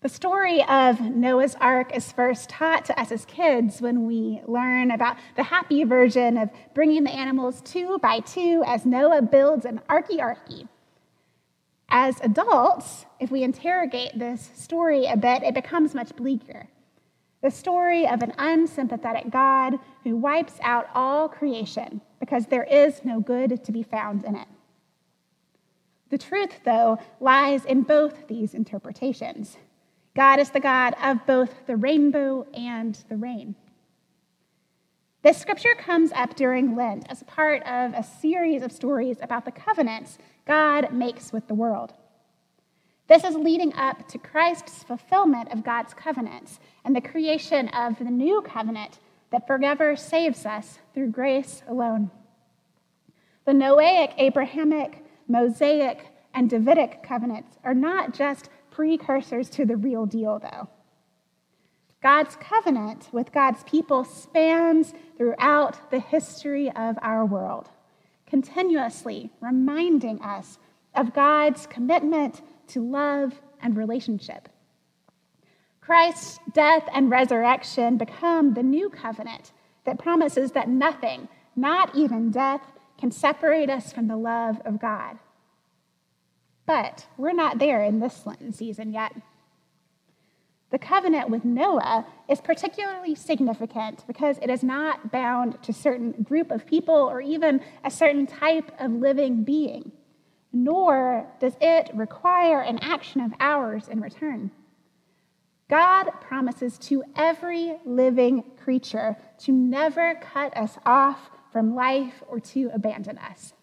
The story of Noah's Ark is first taught to us as kids when we learn about the happy version of bringing the animals two by two as Noah builds an arky-arky. As adults, if we interrogate this story a bit, it becomes much bleaker. The story of an unsympathetic God who wipes out all creation because there is no good to be found in it. The truth, though, lies in both these interpretations. God is the God of both the rainbow and the rain. This scripture comes up during Lent as part of a series of stories about the covenants God makes with the world. This is leading up to Christ's fulfillment of God's covenants and the creation of the new covenant that forever saves us through grace alone. The Noahic, Abrahamic, Mosaic, and Davidic covenants are not just precursors to the real deal, though. God's covenant with God's people spans throughout the history of our world, continuously reminding us of God's commitment to love and relationship. Christ's death and resurrection become the new covenant that promises that nothing, not even death, can separate us from the love of God. But we're not there in this Lenten season yet. The covenant with Noah is particularly significant because it is not bound to a certain group of people or even a certain type of living being, nor does it require an action of ours in return. God promises to every living creature to never cut us off from life or to abandon us.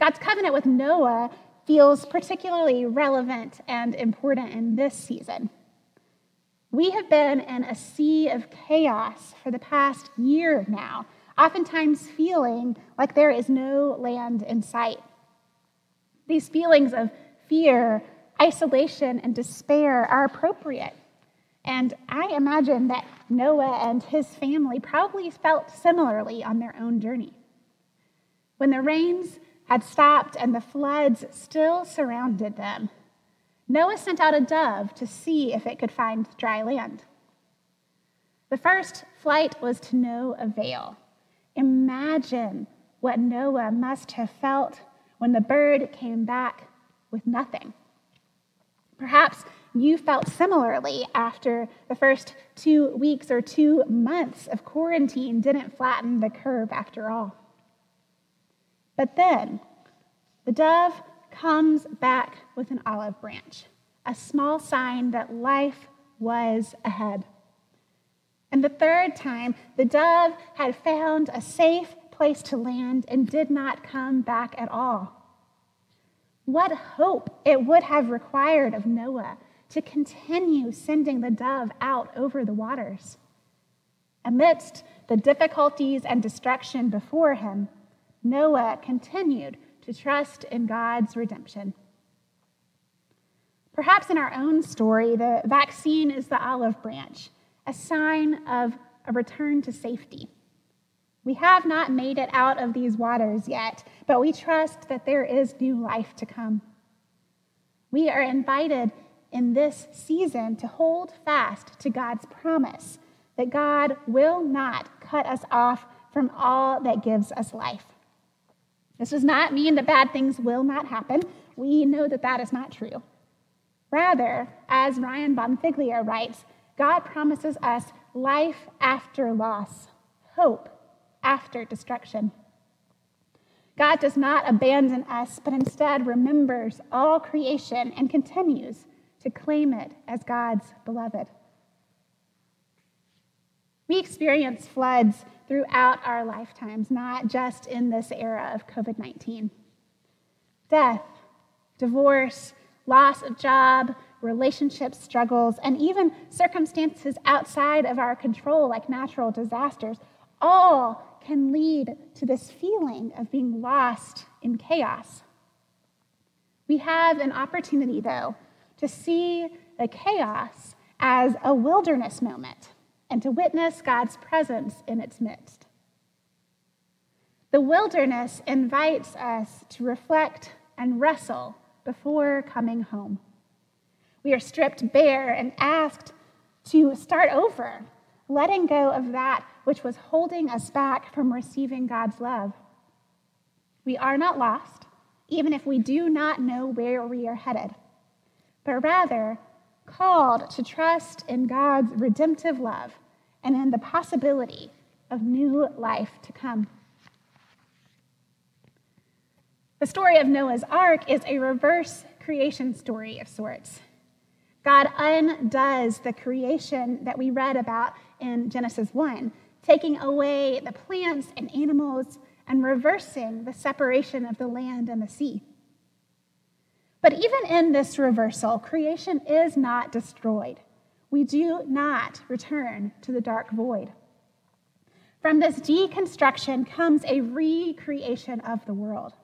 God's covenant with Noah feels particularly relevant and important in this season. We have been in a sea of chaos for the past year now, oftentimes feeling like there is no land in sight. These feelings of fear, isolation, and despair are appropriate. And I imagine that Noah and his family probably felt similarly on their own journey. When the rains had stopped and the floods still surrounded them, Noah sent out a dove to see if it could find dry land. The first flight was to no avail. Imagine what Noah must have felt when the bird came back with nothing. Perhaps you felt similarly after the first 2 weeks or 2 months of quarantine didn't flatten the curve after all. But then the dove comes back with an olive branch, a small sign that life was ahead. And the third time, the dove had found a safe place to land and did not come back at all. What hope it would have required of Noah to continue sending the dove out over the waters. Amidst the difficulties and destruction before him, Noah continued to trust in God's redemption. Perhaps in our own story, the vaccine is the olive branch, a sign of a return to safety. We have not made it out of these waters yet, but we trust that there is new life to come. We are invited in this season to hold fast to God's promise that God will not cut us off from all that gives us life. This does not mean that bad things will not happen. We know that that is not true. Rather, as Ryan Bonfiglio writes, God promises us life after loss, hope after destruction. God does not abandon us, but instead remembers all creation and continues to claim it as God's beloved. We experience floods throughout our lifetimes, not just in this era of COVID-19. Death, divorce, loss of job, relationship struggles, and even circumstances outside of our control, like natural disasters, all can lead to this feeling of being lost in chaos. We have an opportunity, though, to see the chaos as a wilderness moment, and to witness God's presence in its midst. The wilderness invites us to reflect and wrestle before coming home. We are stripped bare and asked to start over, letting go of that which was holding us back from receiving God's love. We are not lost, even if we do not know where we are headed, but rather called to trust in God's redemptive love and in the possibility of new life to come. The story of Noah's Ark is a reverse creation story of sorts. God undoes the creation that we read about in Genesis 1, taking away the plants and animals and reversing the separation of the land and the sea. But even in this reversal, creation is not destroyed. We do not return to the dark void. From this deconstruction comes a recreation of the world.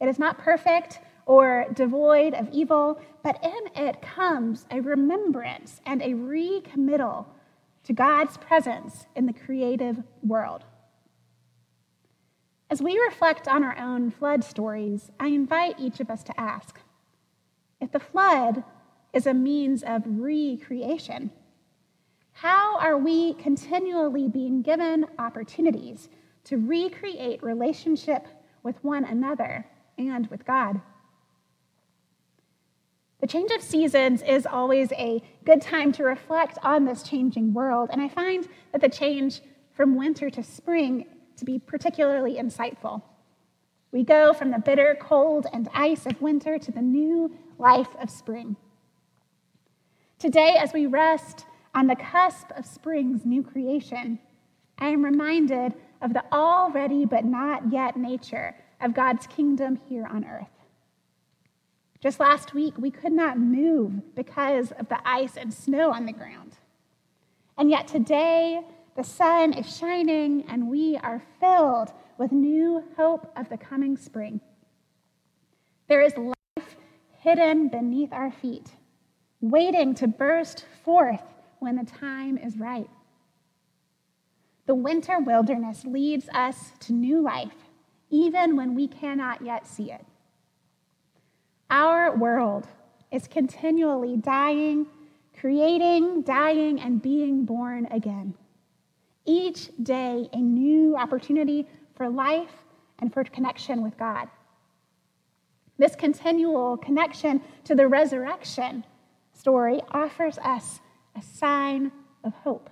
It is not perfect or devoid of evil, but in it comes a remembrance and a recommittal to God's presence in the creative world. As we reflect on our own flood stories, I invite each of us to ask, if the flood is a means of recreation, how are we continually being given opportunities to recreate relationship with one another and with God? The change of seasons is always a good time to reflect on this changing world, and I find that the change from winter to spring to be particularly insightful. We go from the bitter cold and ice of winter to the new life of spring. Today, as we rest on the cusp of spring's new creation, I am reminded of the already but not yet nature of God's kingdom here on earth. Just last week, we could not move because of the ice and snow on the ground. And yet today, the sun is shining and we are filled with new hope of the coming spring. There is life hidden beneath our feet, waiting to burst forth when the time is right. The winter wilderness leads us to new life, even when we cannot yet see it. Our world is continually dying, creating, dying, and being born again. Each day, a new opportunity for life and for connection with God. This continual connection to the resurrection story offers us a sign of hope.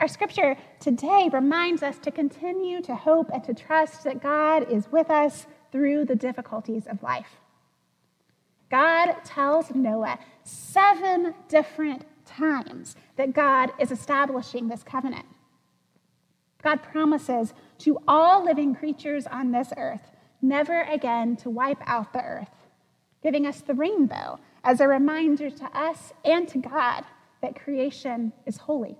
Our scripture today reminds us to continue to hope and to trust that God is with us through the difficulties of life. God tells Noah 7 different times that God is establishing this covenant. God promises to all living creatures on this earth never again to wipe out the earth, giving us the rainbow as a reminder to us and to God that creation is holy.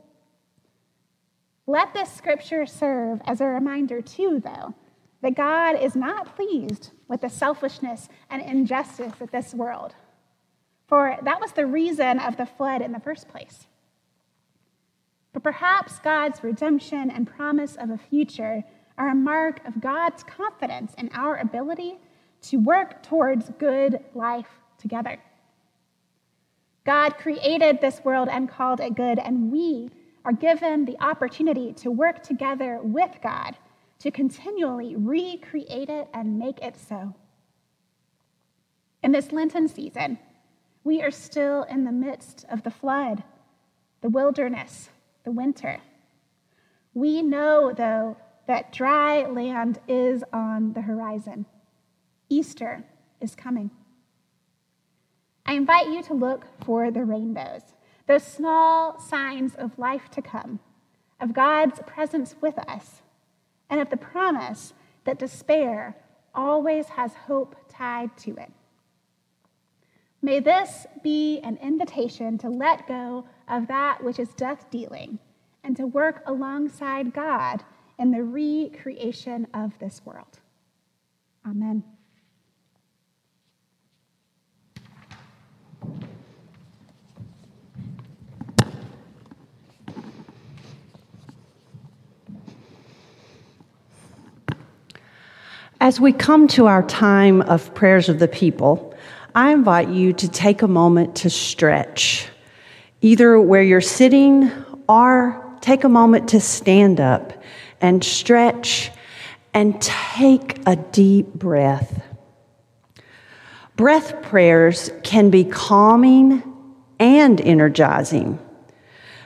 Let this scripture serve as a reminder too, though, that God is not pleased with the selfishness and injustice of this world, for that was the reason of the flood in the first place. But perhaps God's redemption and promise of a future are a mark of God's confidence in our ability to work towards good life together. God created this world and called it good, and we are given the opportunity to work together with God to continually recreate it and make it so. In this Lenten season, we are still in the midst of the flood, the wilderness, the winter. We know, though, that dry land is on the horizon. Easter is coming. I invite you to look for the rainbows, those small signs of life to come, of God's presence with us, and of the promise that despair always has hope tied to it. May this be an invitation to let go of that which is death-dealing and to work alongside God in the recreation of this world. Amen. As we come to our time of prayers of the people, I invite you to take a moment to stretch, either where you're sitting or take a moment to stand up and stretch and take a deep breath. Breath prayers can be calming and energizing.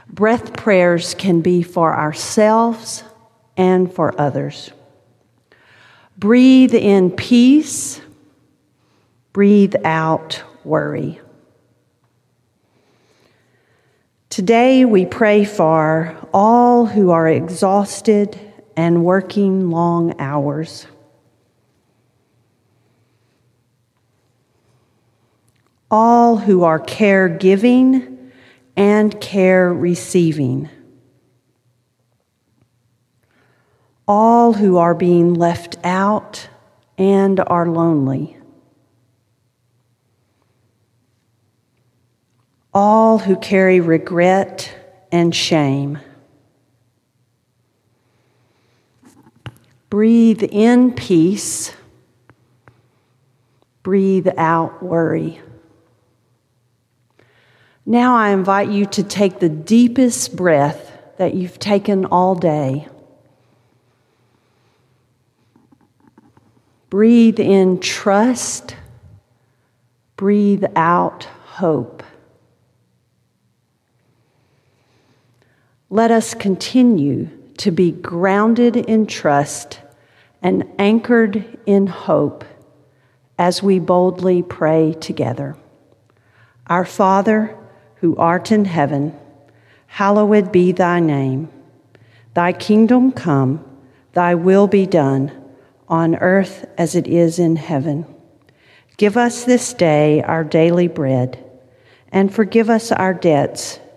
Breath prayers can be for ourselves and for others. Breathe in peace. Breathe out worry. Today we pray for all who are exhausted and working long hours. All who are caregiving and care receiving. All who are being left out and are lonely. All who carry regret and shame. Breathe in peace. Breathe out worry. Now I invite you to take the deepest breath that you've taken all day. Breathe in trust. Breathe out hope. Let us continue to be grounded in trust and anchored in hope as we boldly pray together. Our Father, who art in heaven, hallowed be thy name. Thy kingdom come, thy will be done, on earth as it is in heaven. Give us this day our daily bread, and forgive us our debts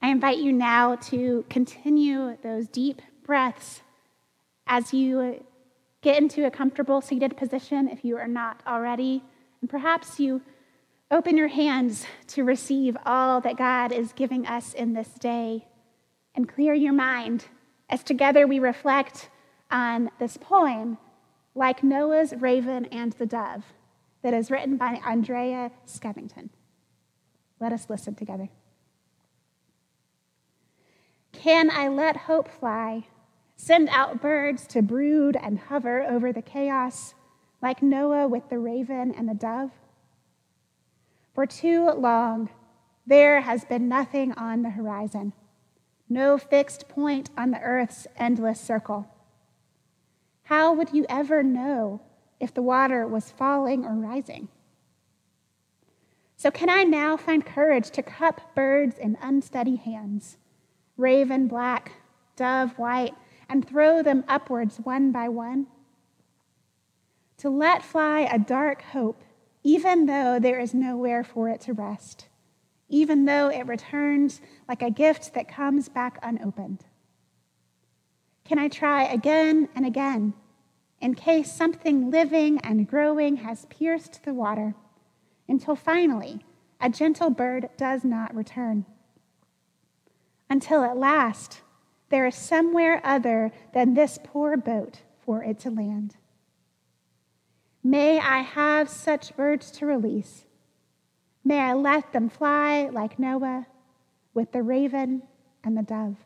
I invite you now to continue those deep breaths as you get into a comfortable seated position if you are not already. And perhaps you open your hands to receive all that God is giving us in this day. And clear your mind as together we reflect on this poem, Like Noah's Raven and the Dove, that is written by Andrea Skevington. Let us listen together. Can I let hope fly, send out birds to brood and hover over the chaos, like Noah with the raven and the dove? For too long, there has been nothing on the horizon, no fixed point on the earth's endless circle. How would you ever know if the water was falling or rising? So can I now find courage to cup birds in unsteady hands, raven black, dove white, and throw them upwards one by one? To let fly a dark hope, even though there is nowhere for it to rest, even though it returns like a gift that comes back unopened. Can I try again and again, in case something living and growing has pierced the water, until finally a gentle bird does not return? Until at last there is somewhere other than this poor boat for it to land. May I have such birds to release. May I let them fly like Noah with the raven and the dove.